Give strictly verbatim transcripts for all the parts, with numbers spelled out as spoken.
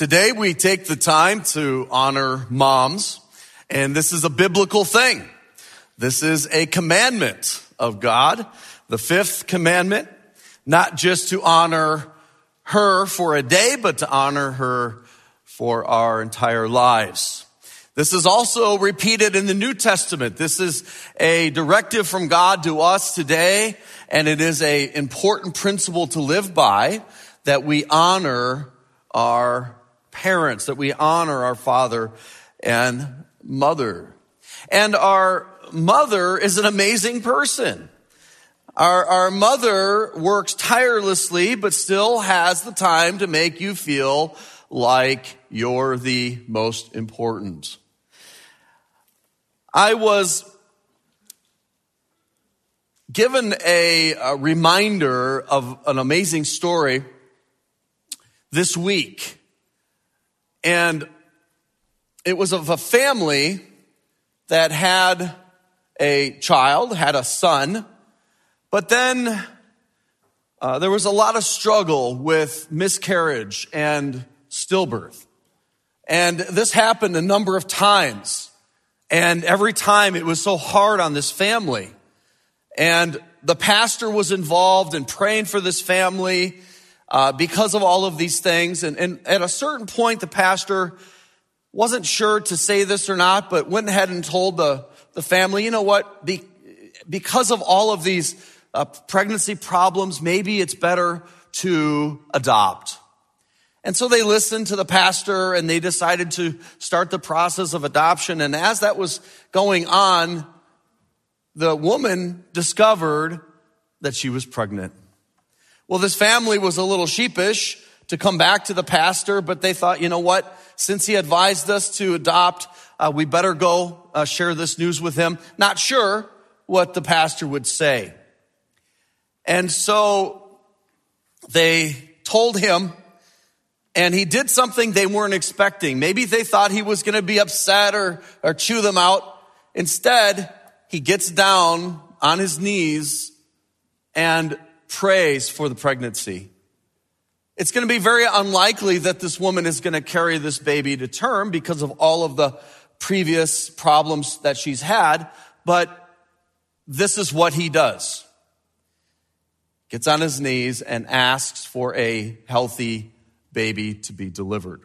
Today we take the time to honor moms, and this is a biblical thing. This is a commandment of God, the fifth commandment, not just to honor her for a day, but to honor her for our entire lives. This is also repeated in the New Testament. This is a directive from God to us today, and it is an important principle to live by, that we honor our parents, that we honor our father and mother. And our mother is an amazing person. Our, our mother works tirelessly, but still has the time to make you feel like you're the most important. I was given a, a reminder of an amazing story this week. And it was of a family that had a child, had a son, but then uh, there was a lot of struggle with miscarriage and stillbirth. And this happened a number of times. And every time it was so hard on this family. And the pastor was involved in praying for this family uh, because of all of these things. And, and at a certain point, the pastor wasn't sure to say this or not, but went ahead and told the, the family, you know what, Be, because of all of these uh, pregnancy problems, maybe it's better to adopt. And so they listened to the pastor and they decided to start the process of adoption. And as that was going on, the woman discovered that she was pregnant. Well, this family was a little sheepish to come back to the pastor, but they thought, you know what, since he advised us to adopt, uh, we better go uh, share this news with him. Not sure what the pastor would say. And so they told him, and he did something they weren't expecting. Maybe they thought he was going to be upset or, or chew them out. Instead, he gets down on his knees and prays for the pregnancy. It's going to be very unlikely that this woman is going to carry this baby to term because of all of the previous problems that she's had. But this is what he does. Gets on his knees and asks for a healthy baby to be delivered.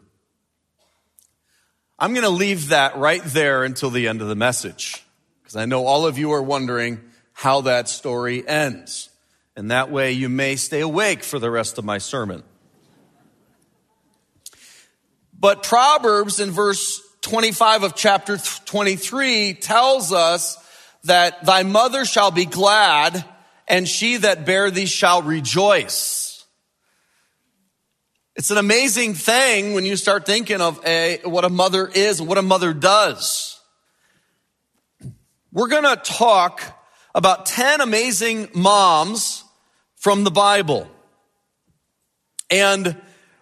I'm going to leave that right there until the end of the message, because I know all of you are wondering how that story ends. And that way you may stay awake for the rest of my sermon. But Proverbs in verse twenty-five of chapter twenty-three tells us that thy mother shall be glad, and she that bare thee shall rejoice. It's an amazing thing when you start thinking of a, what a mother is, what a mother does. We're going to talk about ten amazing moms from the Bible. And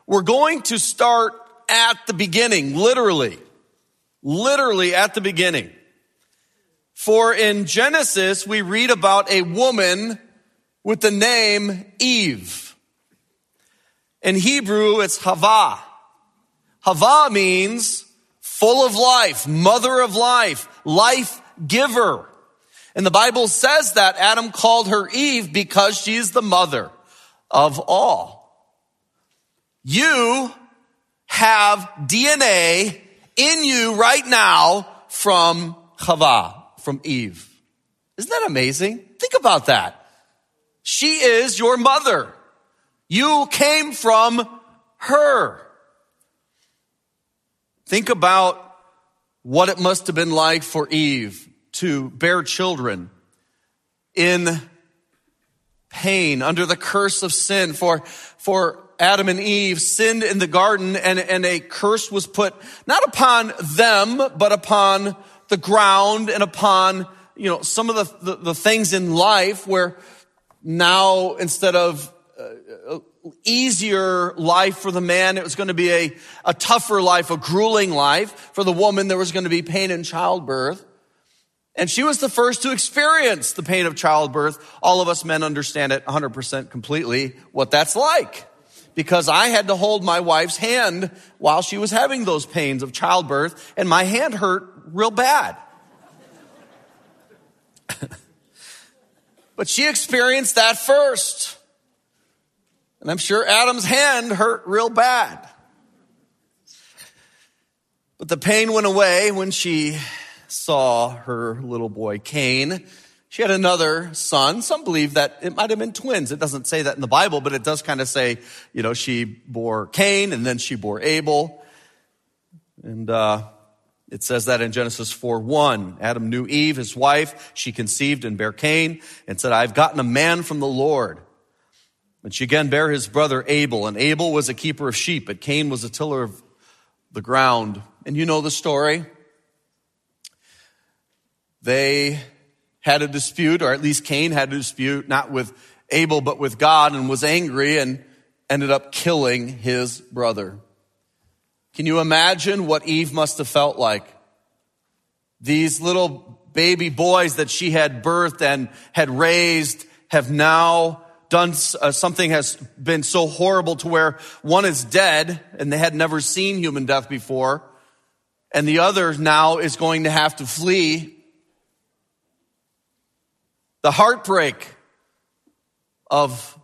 we're going to start at the beginning, literally. Literally at the beginning. For in Genesis, we read about a woman with the name Eve. In Hebrew, it's Havah. Havah means full of life, mother of life, life giver. And the Bible says that Adam called her Eve because she is the mother of all. You have D N A in you right now from Havah, from Eve. Isn't that amazing? Think about that. She is your mother. You came from her. Think about what it must have been like for Eve to bear children in pain, under the curse of sin. For, for Adam and Eve sinned in the garden, and, and a curse was put not upon them, but upon the ground and upon, you know, some of the, the, the things in life, where now instead of easier life for the man, it was going to be a, a tougher life, a grueling life. For the woman, there was going to be pain in childbirth. And she was the first to experience the pain of childbirth. All of us men understand it one hundred percent completely, what that's like. because I had to hold my wife's hand while she was having those pains of childbirth, and my hand hurt real bad. But she experienced that first. And I'm sure Adam's hand hurt real bad. But the pain went away when she saw her little boy Cain. She had another son. Some believe that it might have been twins. It doesn't say that in the Bible, but it does kind of say, you know, she bore Cain and then she bore Abel. And uh, it says that in Genesis four one. Adam knew Eve, his wife. She conceived and bare Cain and said, I've gotten a man from the Lord. And she again bare his brother Abel. And Abel was a keeper of sheep, but Cain was a tiller of the ground. And you know the story. They had a dispute, or at least Cain had a dispute, not with Abel, but with God, and was angry and ended up killing his brother. Can you imagine what Eve must have felt like? These little baby boys that she had birthed and had raised have now done uh, something has been so horrible to where one is dead, and they had never seen human death before, and the other now is going to have to flee. The heartbreak of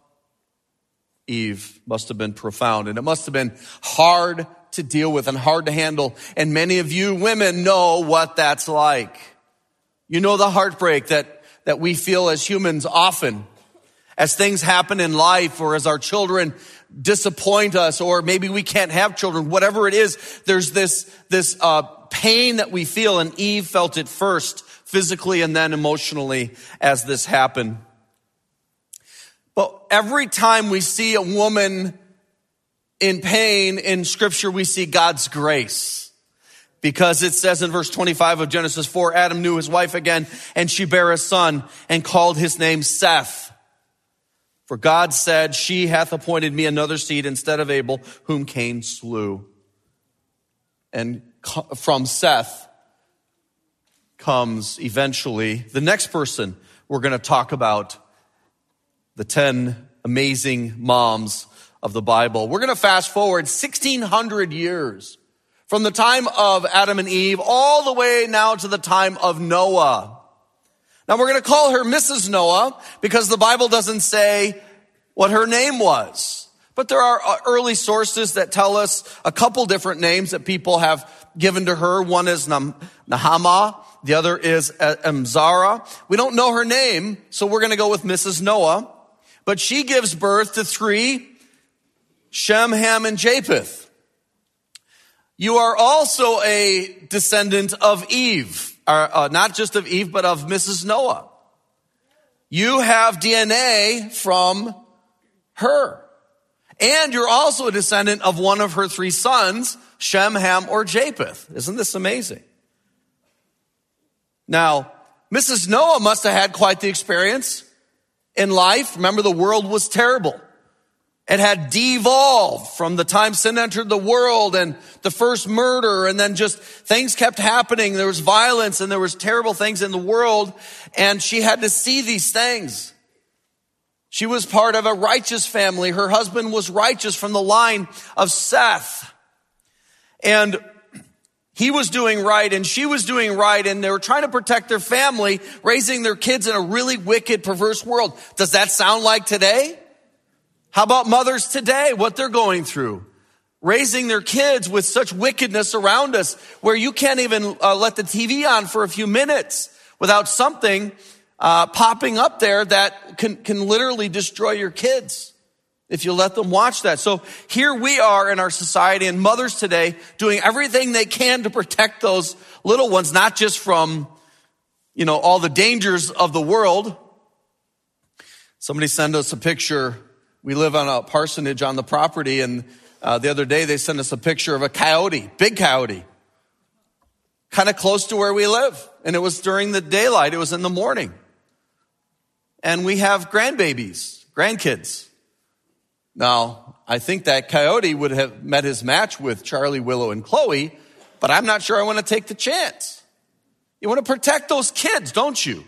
Eve must have been profound, and it must have been hard to deal with and hard to handle, and many of you women know what that's like. You know the heartbreak that, that we feel as humans often. As things happen in life, or as our children disappoint us, or maybe we can't have children, whatever it is, there's this, this uh, pain that we feel, and Eve felt it first, physically and then emotionally, as this happened. But every time we see a woman in pain in Scripture, we see God's grace. Because it says in verse twenty-five of Genesis four, Adam knew his wife again, and she bare a son, and called his name Seth. For God said, she hath appointed me another seed instead of Abel, whom Cain slew. And from Seth comes eventually the next person we're going to talk about, the ten amazing moms of the Bible. We're going to fast forward sixteen hundred years from the time of Adam and Eve all the way now to the time of Noah. Now, we're going to call her Missus Noah because the Bible doesn't say what her name was. But there are early sources that tell us a couple different names that people have given to her. One is Nahamah. The other is Amzara. We don't know her name, so we're going to go with Missus Noah. But she gives birth to three, Shem, Ham, and Japheth. You are also a descendant of Eve. Are, uh, not just of Eve, but of Missus Noah. You have D N A from her. And you're also a descendant of one of her three sons, Shem, Ham, or Japheth. Isn't this amazing? Now, Missus Noah must have had quite the experience in life. Remember, the world was terrible. It had devolved from the time sin entered the world and the first murder, and then just things kept happening. There was violence and there was terrible things in the world, and she had to see these things. She was part of a righteous family. Her husband was righteous from the line of Seth. And he was doing right and she was doing right, and they were trying to protect their family, raising their kids in a really wicked, perverse world. Does that sound like today? How about mothers today, what they're going through? Raising their kids with such wickedness around us where you can't even uh, let the T V on for a few minutes without something uh, popping up there that can, can literally destroy your kids if you let them watch that. So here we are in our society, and mothers today doing everything they can to protect those little ones, not just from, you know, all the dangers of the world. Somebody send us a picture. We live on a parsonage on the property, and uh, the other day they sent us a picture of a coyote, big coyote, kind of close to where we live. And it was during the daylight. It was in the morning. And we have grandbabies, grandkids. Now, I think that coyote would have met his match with Charlie, Willow, and Chloe, but I'm not sure I want to take the chance. You want to protect those kids, don't you?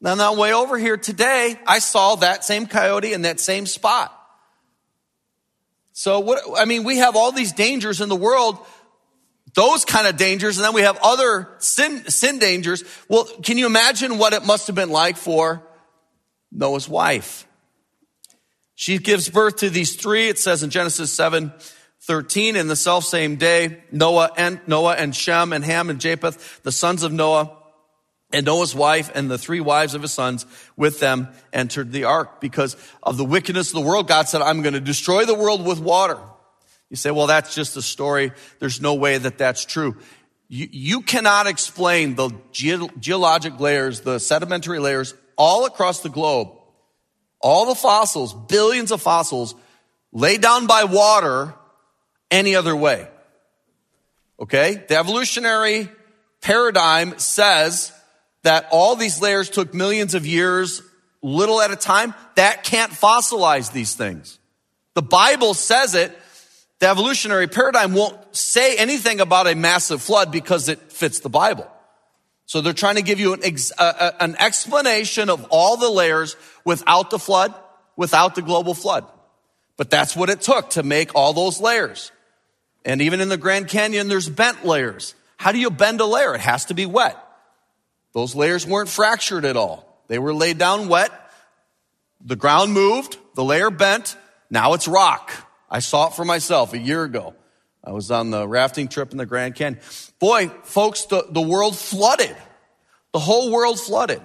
Now, on that way over here today, I saw that same coyote in that same spot. So what, I mean, we have all these dangers in the world, those kind of dangers, and then we have other sin, sin dangers. Well, can you imagine what it must have been like for Noah's wife? She gives birth to these three. It says in Genesis seven thirteen, in the selfsame day, Noah and Noah and Shem and Ham and Japheth, the sons of Noah, and Noah's wife and the three wives of his sons with them entered the ark. Because of the wickedness of the world, God said, I'm going to destroy the world with water. You say, well, that's just a story. There's no way that that's true. You, you cannot explain the ge- geologic layers, the sedimentary layers all across the globe. All the fossils, billions of fossils laid down by water any other way. Okay? The evolutionary paradigm says that all these layers took millions of years, little at a time. That can't fossilize these things. The Bible says it. The evolutionary paradigm won't say anything about a massive flood because it fits the Bible. So they're trying to give you an, ex, uh, an explanation of all the layers without the flood, without the global flood. But that's what it took to make all those layers. And even in the Grand Canyon, there's bent layers. How do you bend a layer? It has to be wet. Those layers weren't fractured at all. They were laid down wet. The ground moved. The layer bent. Now it's rock. I saw it for myself a year ago. I was on the rafting trip in the Grand Canyon. Boy, folks, the, the world flooded. The whole world flooded.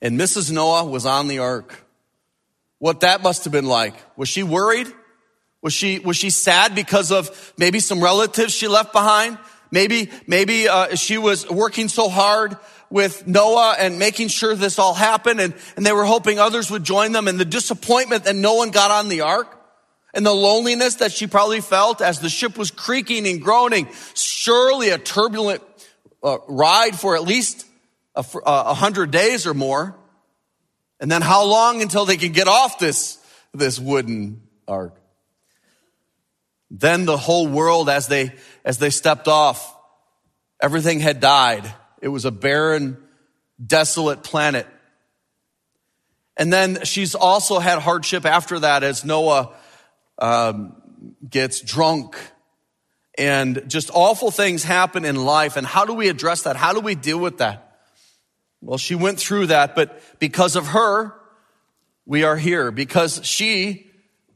And Missus Noah was on the ark. What that must have been like. Was she worried? Was she, was she sad because of maybe some relatives she left behind? Maybe, maybe, uh, she was working so hard with Noah and making sure this all happened, and, and they were hoping others would join them, and the disappointment that no one got on the ark, and the loneliness that she probably felt as the ship was creaking and groaning. Surely a turbulent uh, ride for at least a, a hundred days or more. And then how long until they could get off this, this wooden ark? Then the whole world, as they, as they stepped off, everything had died. It was a barren, desolate planet. And then she's also had hardship after that as Noah um, gets drunk and just awful things happen in life. And how do we address that? How do we deal with that? Well, she went through that, but because of her, we are here, because she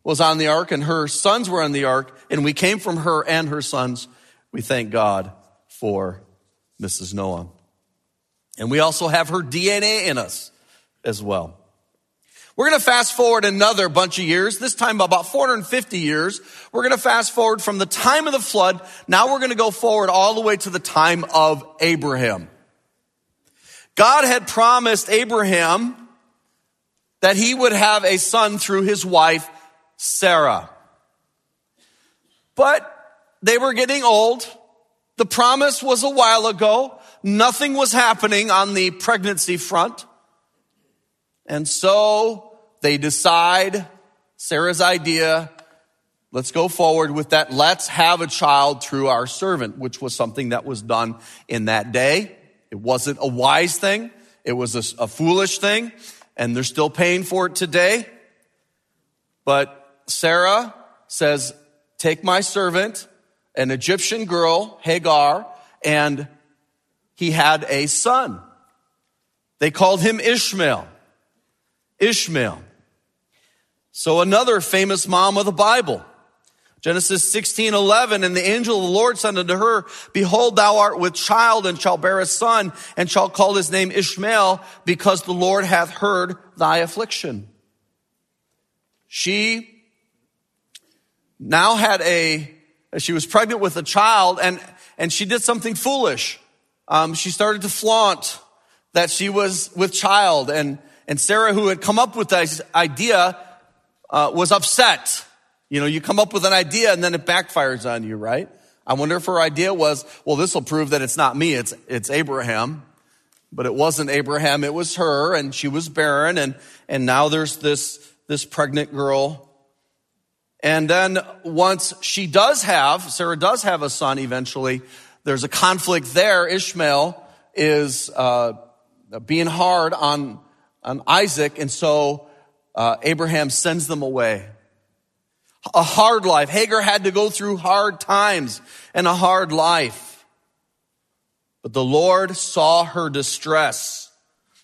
was on the ark and her sons were on the ark, and we came from her and her sons. We thank God for Missus Noah. And we also have her D N A in us as well. We're going to fast forward another bunch of years, this time about four hundred fifty years. We're going to fast forward from the time of the flood. Now we're going to go forward all the way to the time of Abraham. God had promised Abraham that he would have a son through his wife, Sarah. But they were getting old. The promise was a while ago. Nothing was happening on the pregnancy front. And so they decide, Sarah's idea, let's go forward with that. Let's have a child through our servant, which was something that was done in that day. It wasn't a wise thing. It was a, a foolish thing. And they're still paying for it today. But Sarah says, take my servant, an Egyptian girl, Hagar, and he had a son. They called him Ishmael. Ishmael. So another famous mom of the Bible. Genesis sixteen eleven, and the angel of the Lord said unto her, behold, thou art with child, and shalt bear a son, and shalt call his name Ishmael, because the Lord hath heard thy affliction. She now had a, she was pregnant with a child, and, and she did something foolish. Um, she started to flaunt that she was with child, and, and Sarah, who had come up with this idea, uh, was upset. You know, you come up with an idea and then it backfires on you, right? I wonder if her idea was, well, this will prove that it's not me, it's, it's Abraham. But it wasn't Abraham, it was her, and she was barren, and, and now there's this, this pregnant girl. And then once she does have, Sarah does have a son eventually, there's a conflict there. Ishmael is uh, being hard on, on Isaac, and so uh, Abraham sends them away. a hard life. Hagar had to go through hard times and a hard life. But the Lord saw her distress.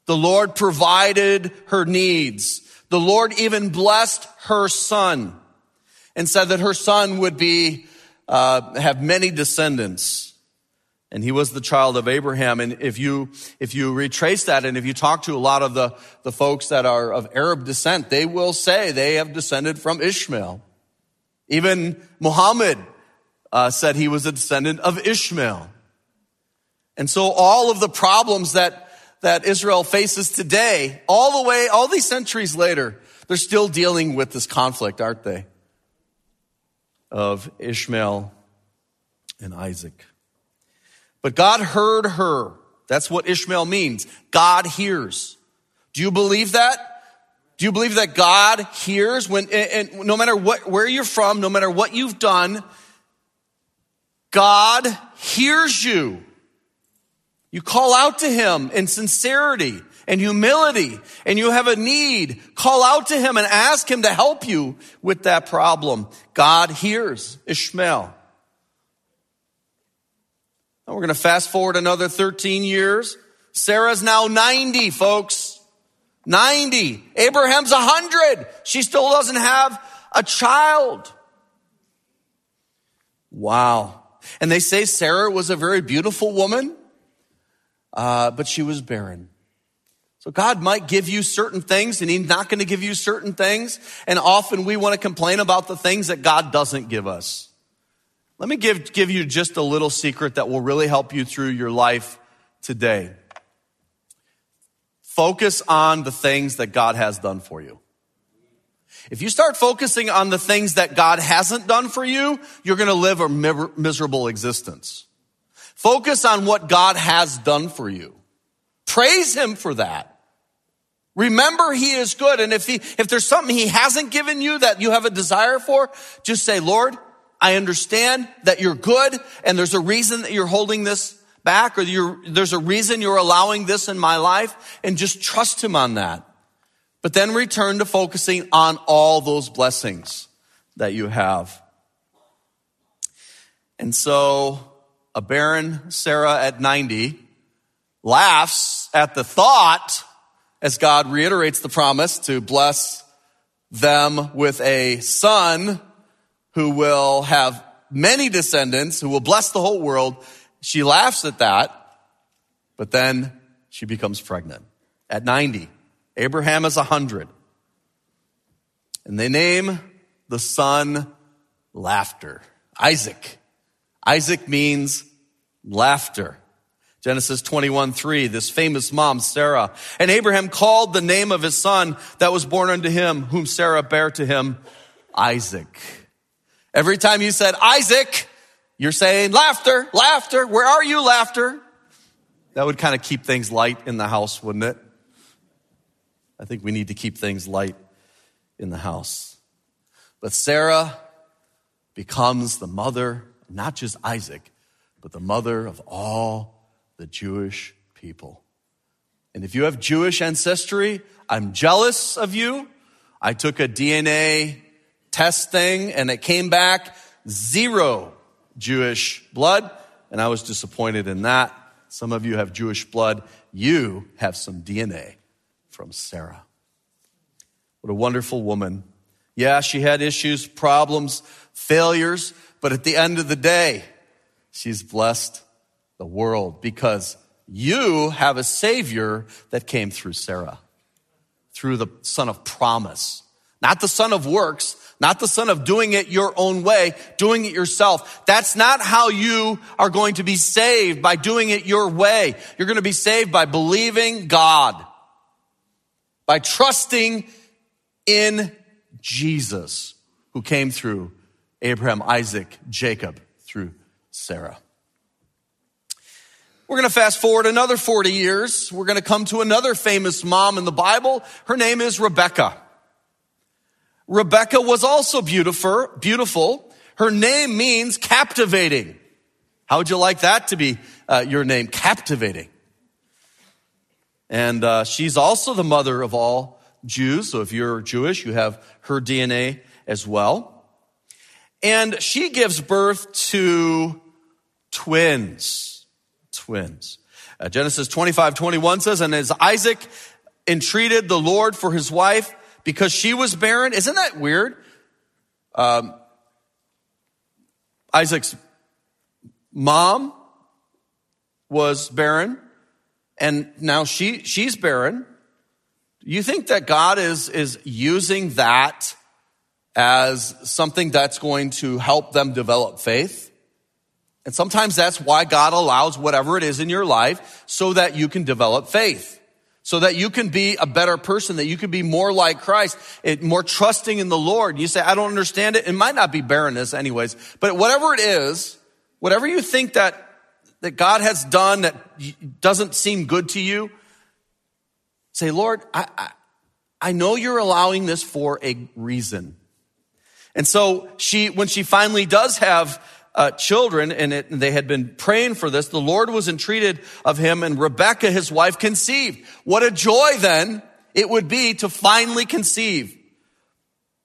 The Lord provided her needs. The Lord even blessed her son and said that her son would be uh, have many descendants. And he was the child of Abraham. And if you if you retrace that, and if you talk to a lot of the, the folks that are of Arab descent, they will say they have descended from Ishmael. Even Muhammad uh, said he was a descendant of Ishmael. And so all of the problems that, that Israel faces today, all the way, all these centuries later, they're still dealing with this conflict, aren't they? Of Ishmael and Isaac. But God heard her. That's what Ishmael means. God hears. Do you believe that? Do you believe that God hears when, and, and no matter what, where you're from, no matter what you've done, God hears you. You call out to him in sincerity and humility, and you have a need. Call out to him and ask him to help you with that problem. God hears Ishmael. Now we're going to fast forward another thirteen years. Sarah's now ninety, folks. ninety. Abraham's one hundred. She still doesn't have a child. Wow. And they say Sarah was a very beautiful woman, uh, but she was barren. So God might give you certain things, and he's not going to give you certain things. And often we want to complain about the things that God doesn't give us. Let me give, give you just a little secret that will really help you through your life today. Focus on the things that God has done for you. If you start focusing on the things that God hasn't done for you, you're going to live a miserable existence. Focus on what God has done for you. Praise him for that. Remember, he is good. And if he, if there's something he hasn't given you that you have a desire for, just say, Lord, I understand that you're good and there's a reason that you're holding this back, or you're, there's a reason you're allowing this in my life, and just trust him on that. But then return to focusing on all those blessings that you have. And so a barren Sarah at ninety laughs at the thought as God reiterates the promise to bless them with a son who will have many descendants, who will bless the whole world. She laughs at that, but then she becomes pregnant at ninety. Abraham is one hundred. And they name the son Laughter, Isaac. Isaac means laughter. Genesis twenty-one three, this famous mom, Sarah. And Abraham called the name of his son that was born unto him, whom Sarah bare to him, Isaac. Every time you said, Isaac, you're saying, laughter, laughter, where are you, laughter? That would kind of keep things light in the house, wouldn't it? I think we need to keep things light in the house. But Sarah becomes the mother, not just Isaac, but the mother of all the Jewish people. And if you have Jewish ancestry, I'm jealous of you. I took a D N A test thing and it came back zero Jewish blood, and I was disappointed in that. Some of you have Jewish blood. You have some D N A from Sarah. What a wonderful woman. Yeah, she had issues, problems, failures, but at the end of the day, she's blessed the world because you have a savior that came through Sarah, through the son of promise, not the son of works, not the son of doing it your own way, doing it yourself. That's not how you are going to be saved, by doing it your way. You're going to be saved by believing God, by trusting in Jesus, who came through Abraham, Isaac, Jacob, through Sarah. We're going to fast forward another forty years. We're going to come to another famous mom in the Bible. Her name is Rebecca. Rebecca was also beautiful. Beautiful. Her name means captivating. How would you like that to be uh, your name? Captivating. And uh, she's also the mother of all Jews. So if you're Jewish, you have her D N A as well. And she gives birth to twins. Twins. Uh, Genesis twenty-five twenty-one says, and as Isaac entreated the Lord for his wife because she was barren. Isn't that weird? Um, Isaac's mom was barren, and now she she's barren. You think that God is is using that as something that's going to help them develop faith? And sometimes that's why God allows whatever it is in your life, so that you can develop faith, so that you can be a better person, that you can be more like Christ, more trusting in the Lord. You say, I don't understand it. It might not be barrenness anyways, but whatever it is, whatever you think that that God has done that doesn't seem good to you, say, Lord, I, I I know you're allowing this for a reason. And so she, when she finally does have uh, children, and, it, and they had been praying for this, the Lord was entreated of him, and Rebekah, his wife, conceived. What a joy then it would be to finally conceive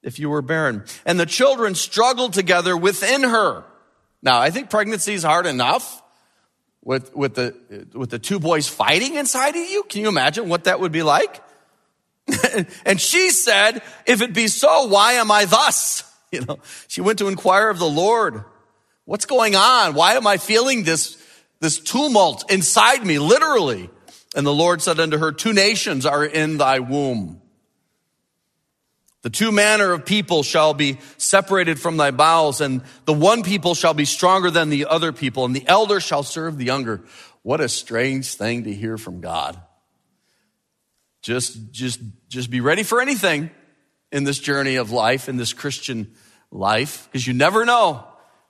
if you were barren. And the children struggled together within her. Now, I think pregnancy is hard enough. With, with the with the two boys fighting inside of you? Can you imagine what that would be like? And she said, if it be so, why am I thus? You know, she went to inquire of the Lord. What's going on? Why am I feeling this, this tumult inside me, literally? And the Lord said unto her, two nations are in thy womb. The two manner of people shall be separated from thy bowels, and the one people shall be stronger than the other people, and the elder shall serve the younger. What a strange thing to hear from God. Just, just, just be ready for anything in this journey of life, in this Christian life, because you never know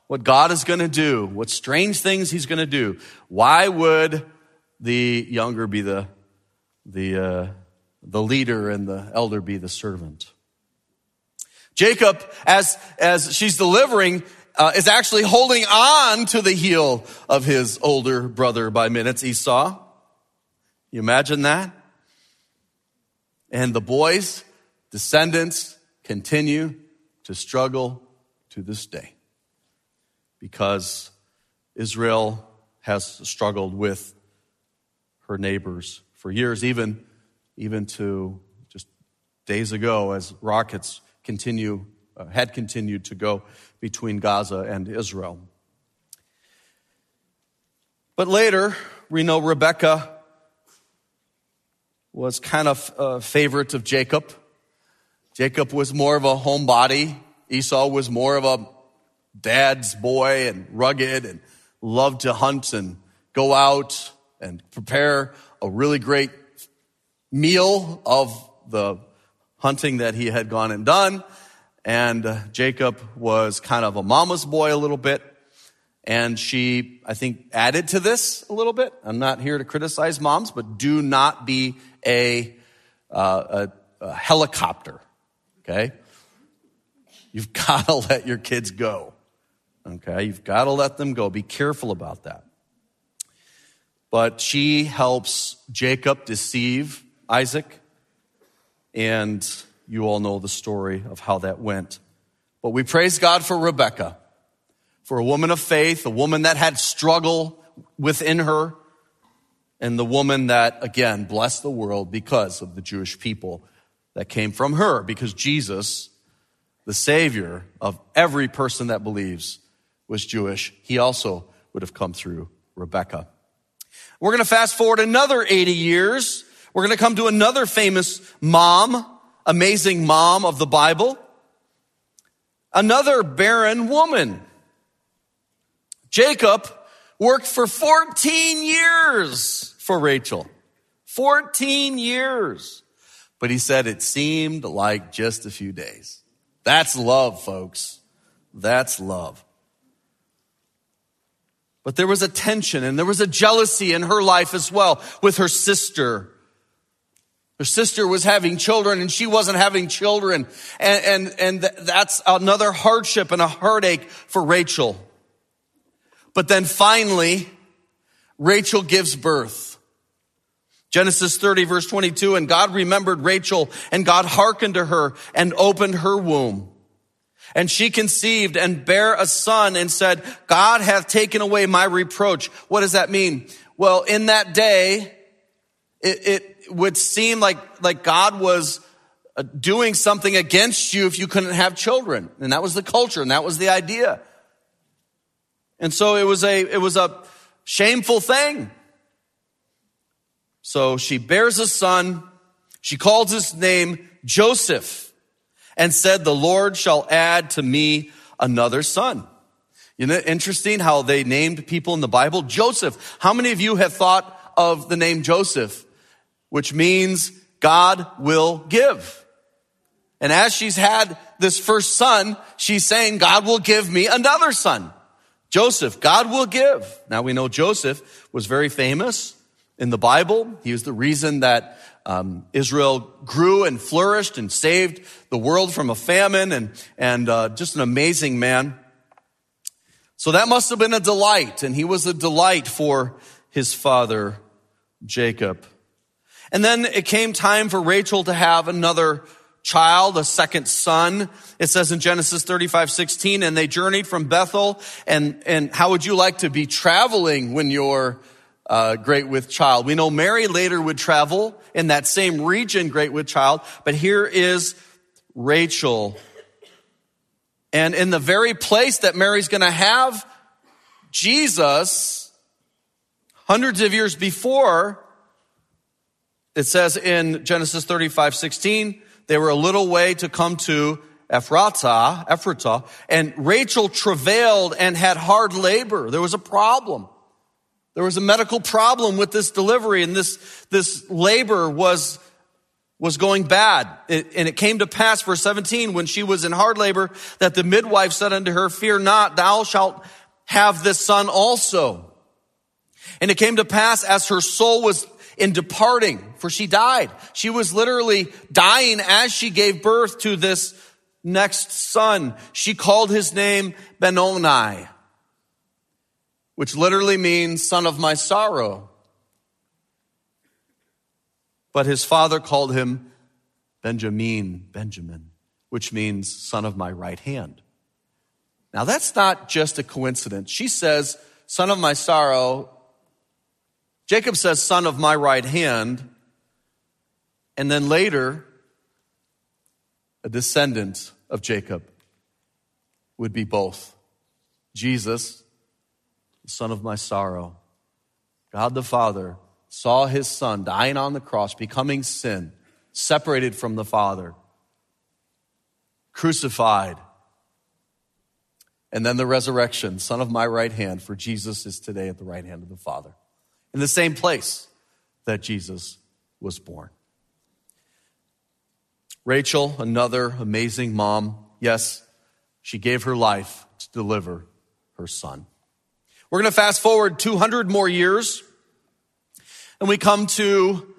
what God is going to do, what strange things he's going to do. Why would the younger be the, the, uh, the leader and the elder be the servant? Jacob, as as she's delivering, uh, is actually holding on to the heel of his older brother by minutes, Esau. You imagine that? And the boys, descendants, continue to struggle to this day because Israel has struggled with her neighbors for years, even, even to just days ago as rockets continue, uh, had continued to go between Gaza and Israel. But later, we know Rebekah was kind of a favorite of Jacob. Jacob was more of a homebody. Esau was more of a dad's boy and rugged and loved to hunt and go out and prepare a really great meal of the hunting that he had gone and done, and uh, Jacob was kind of a mama's boy a little bit, and she, I think, added to this a little bit. I'm not here to criticize moms, but do not be a, uh, a, a helicopter, okay? You've got to let your kids go, okay? You've got to let them go. Be careful about that. But she helps Jacob deceive Isaac, and you all know the story of how that went. But we praise God for Rebekah, for a woman of faith, a woman that had struggle within her, and the woman that, again, blessed the world because of the Jewish people that came from her, because Jesus, the Savior of every person that believes, was Jewish. He also would have come through Rebekah. We're going to fast forward another eighty years. We're going to come to another famous mom, amazing mom of the Bible. Another barren woman. Jacob worked for fourteen years for Rachel. fourteen years. But he said it seemed like just a few days. That's love, folks. That's love. But there was a tension and there was a jealousy in her life as well with her sister. Her sister was having children and she wasn't having children. And, and, and th- that's another hardship and a heartache for Rachel. But then finally, Rachel gives birth. Genesis thirty, verse twenty-two, and God remembered Rachel, and God hearkened to her and opened her womb. And she conceived and bare a son and said, God hath taken away my reproach. What does that mean? Well, in that day, it, it would seem like, like God was doing something against you if you couldn't have children. And that was the culture and that was the idea. And so it was a, it was a shameful thing. So she bears a son. She calls his name Joseph and said, the Lord shall add to me another son. Isn't it interesting how they named people in the Bible? Joseph. How many of you have thought of the name Joseph, which means God will give? And as she's had this first son, she's saying, God will give me another son. Joseph, God will give. Now we know Joseph was very famous in the Bible. He was the reason that um, Israel grew and flourished and saved the world from a famine, and, and uh, just an amazing man. So that must have been a delight, and he was a delight for his father, Jacob. And then it came time for Rachel to have another child, a second son. It says in Genesis thirty-five sixteen, and they journeyed from Bethel. And, and how would you like to be traveling when you're uh, great with child? We know Mary later would travel in that same region, great with child. But here is Rachel. And in the very place that Mary's going to have Jesus, hundreds of years before, it says in Genesis thirty-five sixteen, they were a little way to come to Ephratah, Ephratah, and Rachel travailed and had hard labor. There was a problem. There was a medical problem with this delivery, and this, this labor was, was going bad. It, and it came to pass, verse seventeen, when she was in hard labor, that the midwife said unto her, fear not, thou shalt have this son also. And it came to pass, as her soul was in departing, for she died. She was literally dying as she gave birth to this next son. She called his name Benoni, which literally means son of my sorrow. But his father called him Benjamin, Benjamin, which means son of my right hand. Now that's not just a coincidence. She says, son of my sorrow. Jacob says, son of my right hand, and then later, a descendant of Jacob would be both. Jesus, the son of my sorrow. God the Father saw his son dying on the cross, becoming sin, separated from the Father, crucified, and then the resurrection, son of my right hand, for Jesus is today at the right hand of the Father, in the same place that Jesus was born. Rachel, another amazing mom. Yes, she gave her life to deliver her son. We're going to fast forward two hundred more years, and we come to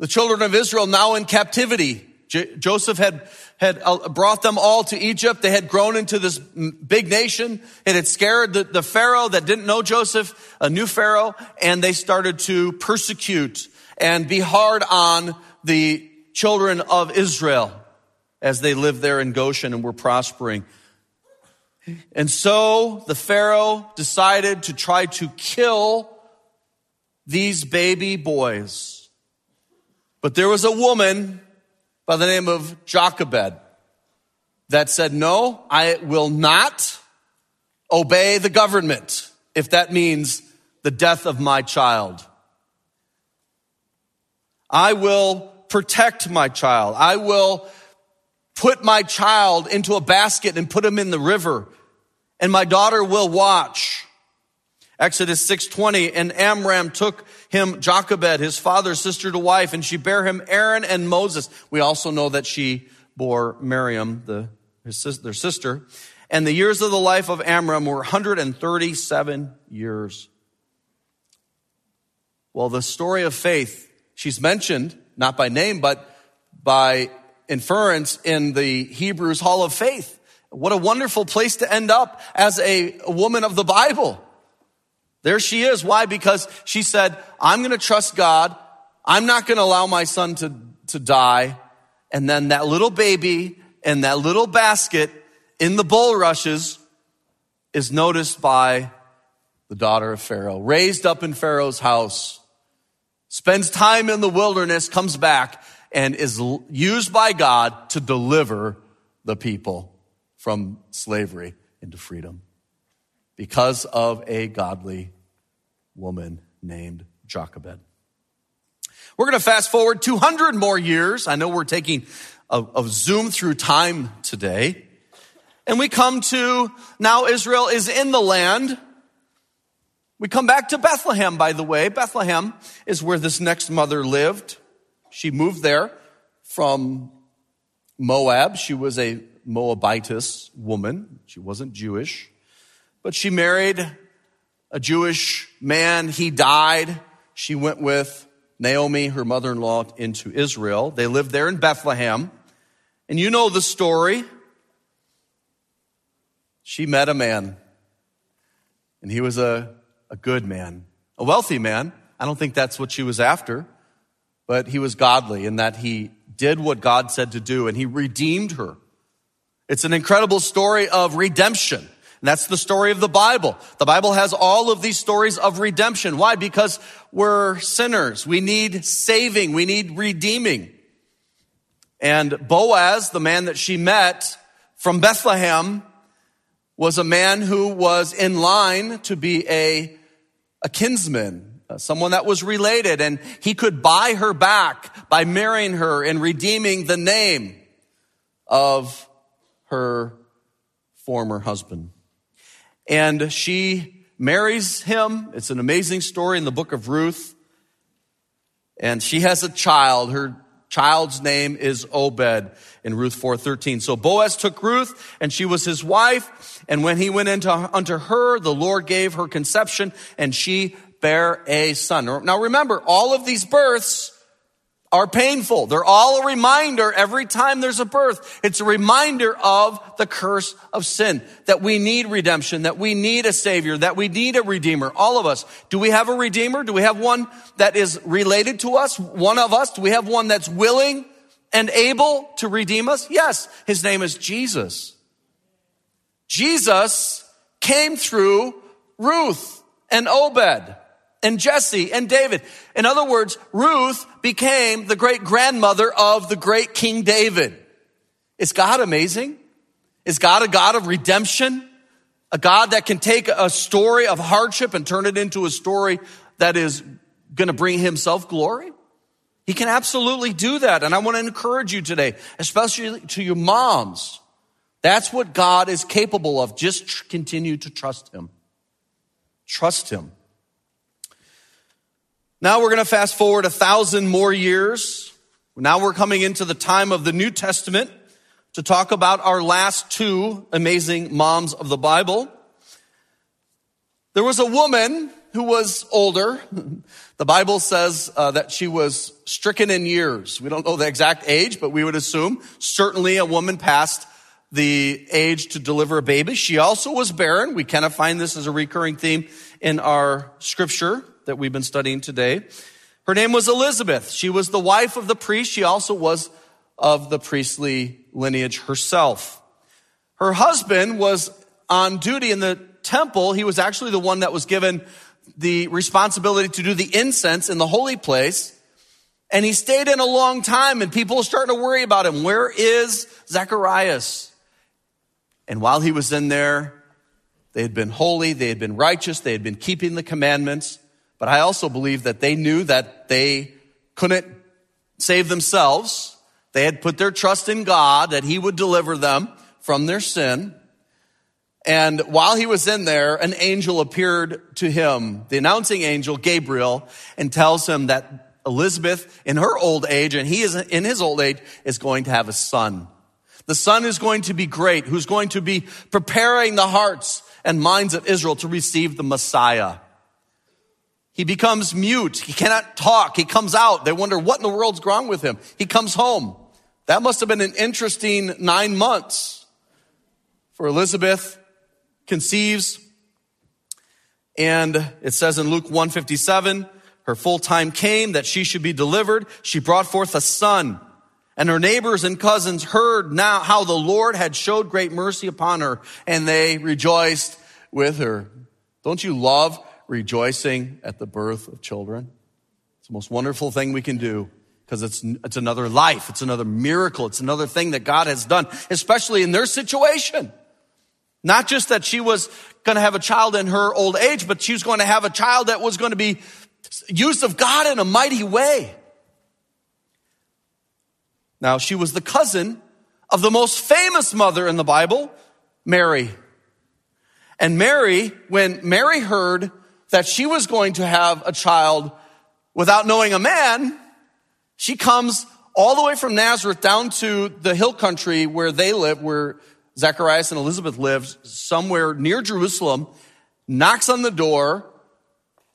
the children of Israel now in captivity. J- Joseph had, had brought them all to Egypt. They had grown into this big nation. It had scared the, the Pharaoh that didn't know Joseph, a new Pharaoh, and they started to persecute and be hard on the children of Israel as they lived there in Goshen and were prospering. And so the Pharaoh decided to try to kill these baby boys. But there was a woman by the name of Jochebed that said, no, I will not obey the government if that means the death of my child. I will protect my child. I will put my child into a basket and put him in the river, and my daughter will watch. Exodus six twenty, and Amram took him Jochebed, his father's sister to wife, and she bare him Aaron and Moses. We also know that she bore Miriam, the, his sister, their sister. And the years of the life of Amram were one hundred thirty-seven years. Well, the story of faith, she's mentioned, not by name, but by inference in the Hebrews Hall of Faith. What a wonderful place to end up as a woman of the Bible. There she is. Why? Because she said, I'm going to trust God. I'm not going to allow my son to, to die. And then that little baby And that little basket in the bulrushes is noticed by the daughter of Pharaoh, raised up in Pharaoh's house, spends time in the wilderness, comes back, and is used by God to deliver the people from slavery into freedom because of a godly woman named Jochebed. We're going to fast forward two hundred more years. I know we're taking a, a zoom through time today. And we come to, now Israel is in the land. We come back to Bethlehem, by the way. Bethlehem is where this next mother lived. She moved there from Moab. She was a Moabitess woman. She wasn't Jewish. But she married a Jewish man. He died. She went with Naomi, her mother-in-law, into Israel. They lived there in Bethlehem. And you know the story. She met a man, and he was a, a good man, a wealthy man. I don't think that's what she was after, but he was godly in that he did what God said to do, and he redeemed her. It's an incredible story of redemption, and that's the story of the Bible. The Bible has all of these stories of redemption. Why? Because we're sinners. We need saving. We need redeeming. And Boaz, the man that she met from Bethlehem, was a man who was in line to be a, a kinsman, someone that was related, and he could buy her back by marrying her and redeeming the name of her former husband. And she marries him. It's an amazing story in the book of Ruth. And she has a child. Her child's name is Obed in Ruth four thirteen. So Boaz took Ruth, and she was his wife. And when he went into unto her, the Lord gave her conception, and she bare a son. Now remember, all of these births are painful. They're all a reminder. Every time there's a birth, it's a reminder of the curse of sin, that we need redemption, that we need a savior, that we need a redeemer. All of us. Do we have a redeemer? Do we have one that is related to us? One of us? Do we have one that's willing and able to redeem us? Yes. His name is Jesus. Jesus came through Ruth and Obed and Jesse and David. In other words, Ruth became the great grandmother of the great King David. Is God amazing? Is God a God of redemption? A God that can take a story of hardship and turn it into a story that is going to bring himself glory? He can absolutely do that. And I want to encourage you today, especially to your moms. That's what God is capable of. Just continue to trust him. Trust him. Now we're going to fast forward a thousand more years. Now we're coming into the time of the New Testament to talk about our last two amazing moms of the Bible. There was a woman who was older. The Bible says uh, that she was stricken in years. We don't know the exact age, but we would assume certainly a woman past the age to deliver a baby. She also was barren. We kind of find this as a recurring theme in our scripture that we've been studying today. Her name was Elizabeth. She was the wife of the priest. She also was of the priestly lineage herself. Her husband was on duty in the temple. He was actually the one that was given the responsibility to do the incense in the holy place. And he stayed in a long time, and people were starting to worry about him. Where is Zacharias? And while he was in there, they had been holy, they had been righteous, they had been keeping the commandments. But I also believe that they knew that they couldn't save themselves. They had put their trust in God, that he would deliver them from their sin. And while he was in there, an angel appeared to him, the announcing angel, Gabriel, and tells him that Elizabeth, in her old age, and he is in his old age, is going to have a son. The son is going to be great, who's going to be preparing the hearts and minds of Israel to receive the Messiah. He becomes mute. He cannot talk. He comes out. They wonder what in the world's wrong with him. He comes home. That must have been an interesting nine months for Elizabeth. Conceives. And it says in Luke one fifty-seven, her full time came that she should be delivered. She brought forth a son And her neighbors and cousins heard now how the Lord had showed great mercy upon her, and they rejoiced with her. Don't you love rejoicing at the birth of children? It's the most wonderful thing we can do, because it's it's another life. It's another miracle. It's another thing that God has done, especially in their situation. Not just that she was going to have a child in her old age, but she was going to have a child that was going to be used of God in a mighty way. Now, she was the cousin of the most famous mother in the Bible, Mary. And Mary, when Mary heard that she was going to have a child without knowing a man, she comes all the way from Nazareth down to the hill country where they live, where Zacharias and Elizabeth lived, somewhere near Jerusalem, knocks on the door,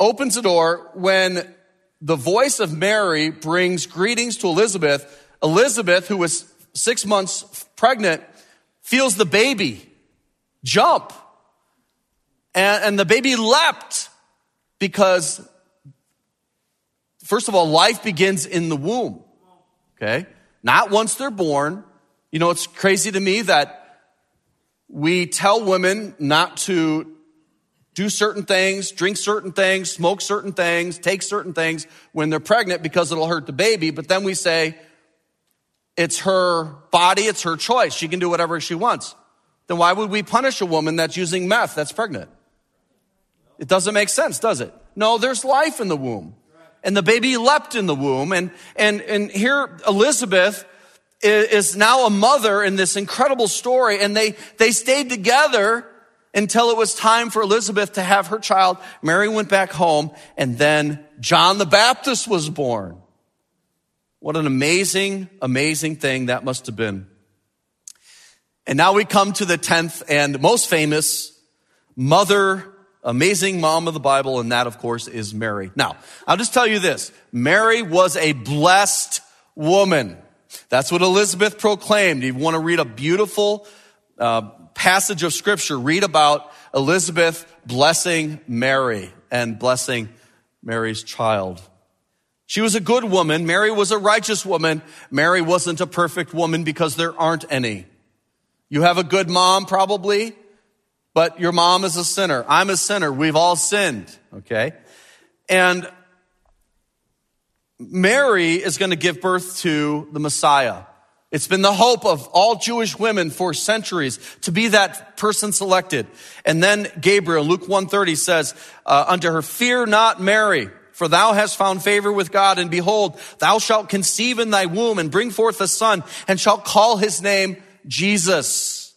opens the door. When the voice of Mary brings greetings to Elizabeth, Elizabeth, who was six months pregnant, feels the baby jump. And, and the baby leapt, because, first of all, life begins in the womb, okay? Not once they're born. You know, it's crazy to me that we tell women not to do certain things, drink certain things, smoke certain things, take certain things when they're pregnant, because it'll hurt the baby. But then we say, it's her body, it's her choice. She can do whatever she wants. Then why would we punish a woman that's using meth that's pregnant? It doesn't make sense, does it? No, there's life in the womb. And the baby leapt in the womb. And and and here Elizabeth is now a mother in this incredible story. And they, they stayed together until it was time for Elizabeth to have her child. Mary went back home, and then John the Baptist was born. What an amazing, amazing thing that must have been. And now we come to the tenth and most famous mother, amazing mom of the Bible, and that, of course, is Mary. Now, I'll just tell you this. Mary was a blessed woman. That's what Elizabeth proclaimed. You want to read a beautiful uh, passage of Scripture, read about Elizabeth blessing Mary and blessing Mary's child. She was a good woman. Mary was a righteous woman. Mary wasn't a perfect woman, because there aren't any. You have a good mom, probably, but your mom is a sinner. I'm a sinner. We've all sinned, okay? And Mary is going to give birth to the Messiah. It's been the hope of all Jewish women for centuries to be that person selected. And then Gabriel, Luke one thirty says, uh, unto her, fear not, Mary, for thou hast found favor with God, and behold, thou shalt conceive in thy womb, and bring forth a son, and shalt call his name Jesus.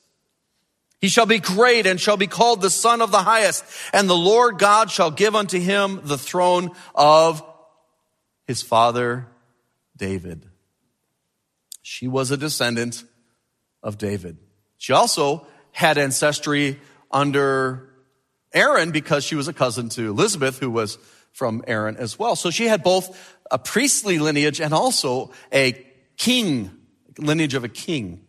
He shall be great, and shall be called the Son of the Highest, and the Lord God shall give unto him the throne of his father David. She was a descendant of David. She also had ancestry under Aaron, because she was a cousin to Elizabeth, who was from Aaron as well. So she had both a priestly lineage and also a king, lineage of a king.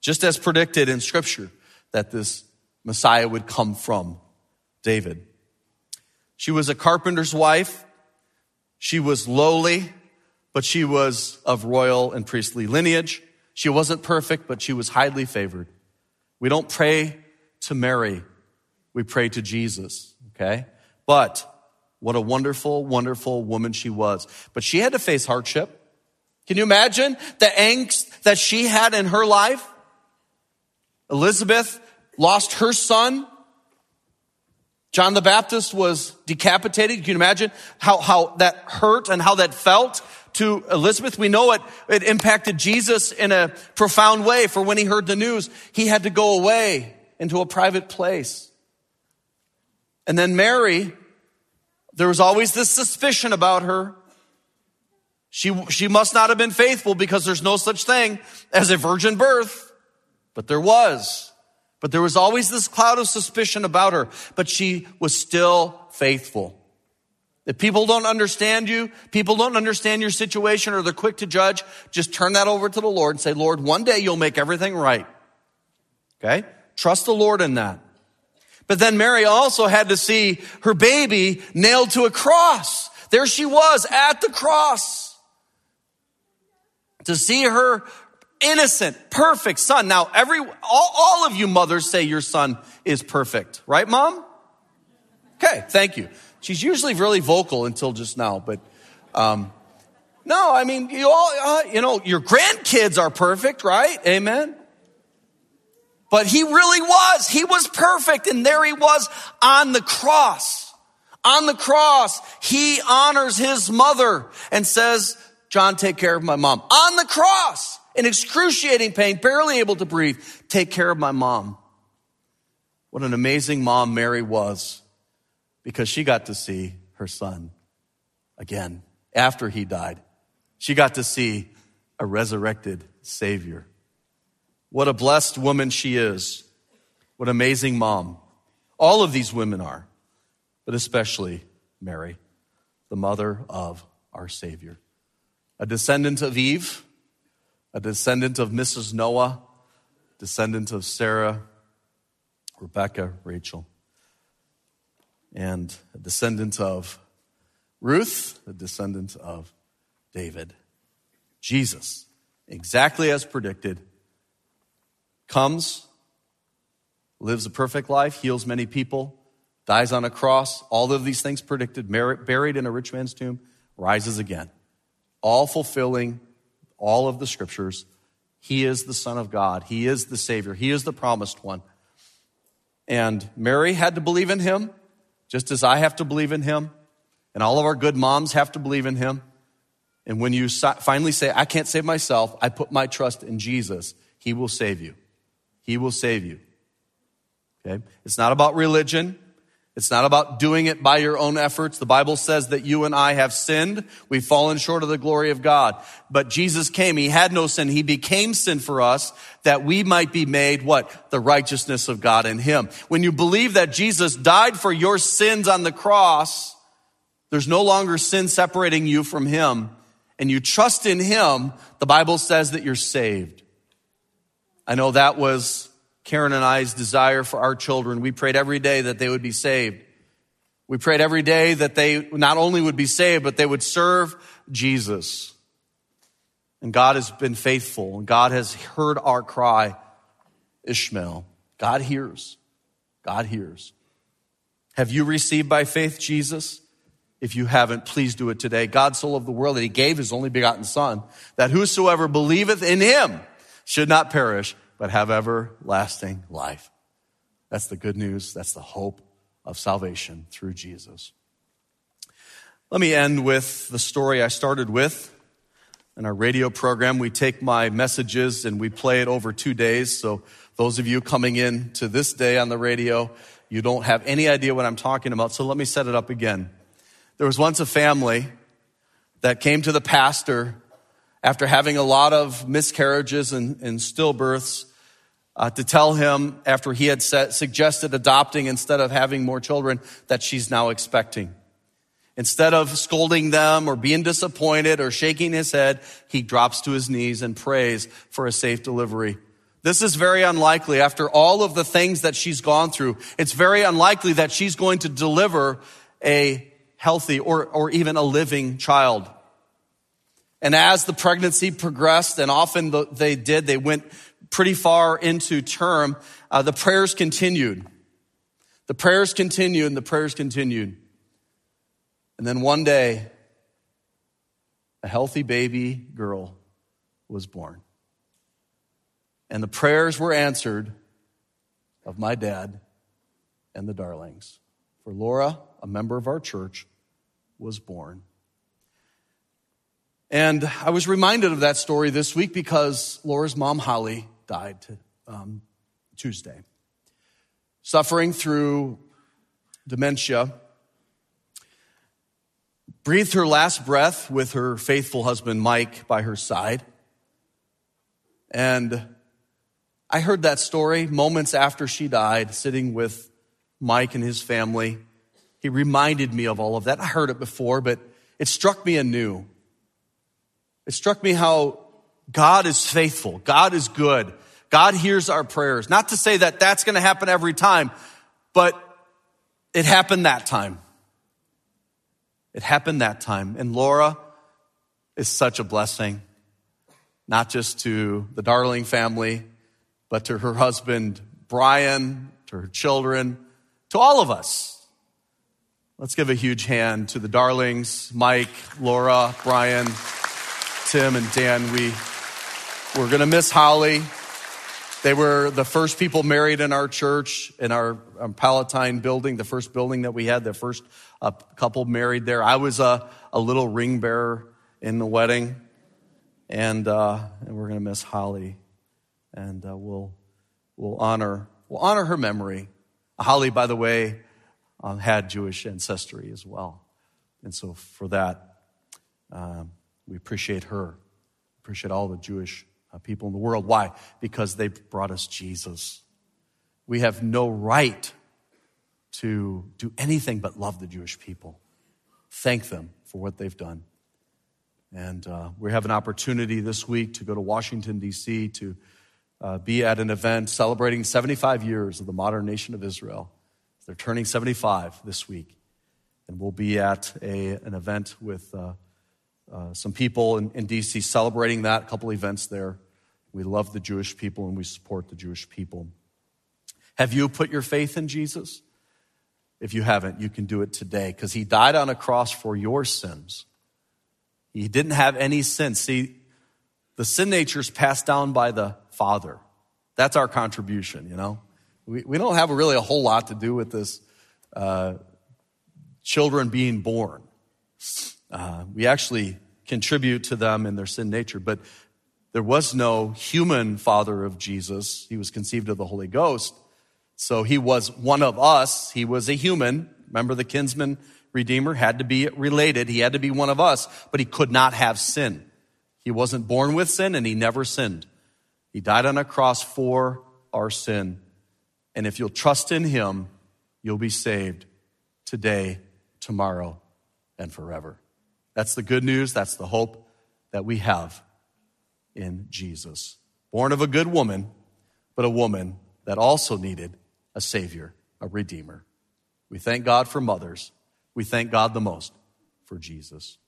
Just as predicted in Scripture that this Messiah would come from David. She was a carpenter's wife. She was lowly, but she was of royal and priestly lineage. She wasn't perfect, but she was highly favored. We don't pray to Mary. We pray to Jesus, okay? But what a wonderful, wonderful woman she was. But she had to face hardship. Can you imagine the angst that she had in her life? Elizabeth lost her son. John the Baptist was decapitated. Can you imagine how, how that hurt and how that felt to Elizabeth? We know it, it impacted Jesus in a profound way, for when he heard the news, he had to go away into a private place. And then Mary, there was always this suspicion about her. She, she must not have been faithful, because there's no such thing as a virgin birth. But there was. But there was always this cloud of suspicion about her. But she was still faithful. If people don't understand you, people don't understand your situation, or they're quick to judge, just turn that over to the Lord and say, Lord, one day you'll make everything right. Okay? Trust the Lord in that. But then Mary also had to see her baby nailed to a cross. There she was at the cross. to see her innocent, perfect son. Now, every all, all of you mothers say your son is perfect. Right, Mom? Okay, thank you. She's usually really vocal until just now, but um, no, I mean, you all, uh, you know, your grandkids are perfect, right? Amen. But he really was. He was perfect. And there he was on the cross. On the cross, he honors his mother and says, John, take care of my mom. On the cross, in excruciating pain, barely able to breathe, take care of my mom. What an amazing mom Mary was, because she got to see her son again after he died. She got to see a resurrected Savior. What a blessed woman she is. What an amazing mom. All of these women are, but especially Mary, the mother of our Savior. A descendant of Eve, a descendant of Missus Noah, descendant of Sarah, Rebecca, Rachel, and a descendant of Ruth, a descendant of David. Jesus, exactly as predicted, comes, lives a perfect life, heals many people, dies on a cross, all of these things predicted, buried in a rich man's tomb, rises again. All fulfilling all of the scriptures. He is the Son of God. He is the Savior. He is the promised one. And Mary had to believe in him, just as I have to believe in him, and all of our good moms have to believe in him. And when you finally say, I can't save myself, I put my trust in Jesus, he will save you. He will save you, okay? It's not about religion. It's not about doing it by your own efforts. The Bible says that you and I have sinned. We've fallen short of the glory of God. But Jesus came. He had no sin. He became sin for us that we might be made, what? The righteousness of God in him. When you believe that Jesus died for your sins on the cross, there's no longer sin separating you from him. And you trust in him, the Bible says that you're saved. I know that was Karen and I's desire for our children. We prayed every day that they would be saved. We prayed every day that they not only would be saved, but they would serve Jesus. And God has been faithful. And God has heard our cry, Ishmael. God hears. God hears. Have you received by faith Jesus? If you haven't, please do it today. God so loved the world that he gave his only begotten son, that whosoever believeth in him should not perish, but have everlasting life. That's the good news. That's the hope of salvation through Jesus. Let me end with the story I started with. In our radio program, we take my messages and we play it over two days. So those of you coming in to this day on the radio, you don't have any idea what I'm talking about. So let me set it up again. There was once a family that came to the pastor after having a lot of miscarriages and, and stillbirths, uh, to tell him, after he had set, suggested adopting instead of having more children, that she's now expecting. Instead of scolding them or being disappointed or shaking his head, he drops to his knees and prays for a safe delivery. This is very unlikely. After all of the things that she's gone through, it's very unlikely that she's going to deliver a healthy or, or even a living child. And as the pregnancy progressed, and often they did, they went pretty far into term, uh, the prayers continued. The prayers continued and the prayers continued. And then one day, a healthy baby girl was born. And the prayers were answered of my dad and the Darlings. For Laura, a member of our church, was born. And I was reminded of that story this week because Laura's mom, Holly, died um, Tuesday, suffering through dementia, breathed her last breath with her faithful husband, Mike, by her side. And I heard that story moments after she died, sitting with Mike and his family. He reminded me of all of that. I heard it before, but it struck me anew. It struck me how God is faithful. God is good. God hears our prayers. Not to say that that's going to happen every time, but it happened that time. It happened that time. And Laura is such a blessing. not just to the Darling family, but to her husband, Brian, to her children, to all of us. Let's give a huge hand to the Darlings, Mike, Laura, Brian, Tim, and Dan. We, we're going to miss Holly. They were the first people married in our church, in our um, Palatine building, the first building that we had, the first uh, couple married there. I was a, a little ring bearer in the wedding, and uh, and we're going to miss Holly, and uh, we'll we'll honor we'll honor her memory. Holly, by the way, um, had Jewish ancestry as well, and so for that, um, we appreciate her, appreciate all the Jewish people in the world. Why? Because they brought us Jesus. We have no right to do anything but love the Jewish people. Thank them for what they've done. And uh, we have an opportunity this week to go to Washington, D C to uh, be at an event celebrating seventy-five years of the modern nation of Israel. They're turning seventy-five this week. And we'll be at a an event with uh Uh, some people in, in D C celebrating that, a couple events there. We love the Jewish people and we support the Jewish people. Have you put your faith in Jesus? If you haven't, you can do it today because he died on a cross for your sins. He didn't have any sin. See, the sin nature is passed down by the Father. That's our contribution, you know. We, we don't have really a whole lot to do with this uh, children being born. Uh, we actually contribute to them in their sin nature, but there was no human father of Jesus. He was conceived of the Holy Ghost. So he was one of us. He was a human. Remember, the kinsman redeemer had to be related. He had to be one of us, but he could not have sin. He wasn't born with sin and he never sinned. He died on a cross for our sin. And if you'll trust in him, you'll be saved today, tomorrow, and forever. That's the good news. That's the hope that we have in Jesus. Born of a good woman, but a woman that also needed a Savior, a Redeemer. We thank God for mothers. We thank God the most for Jesus.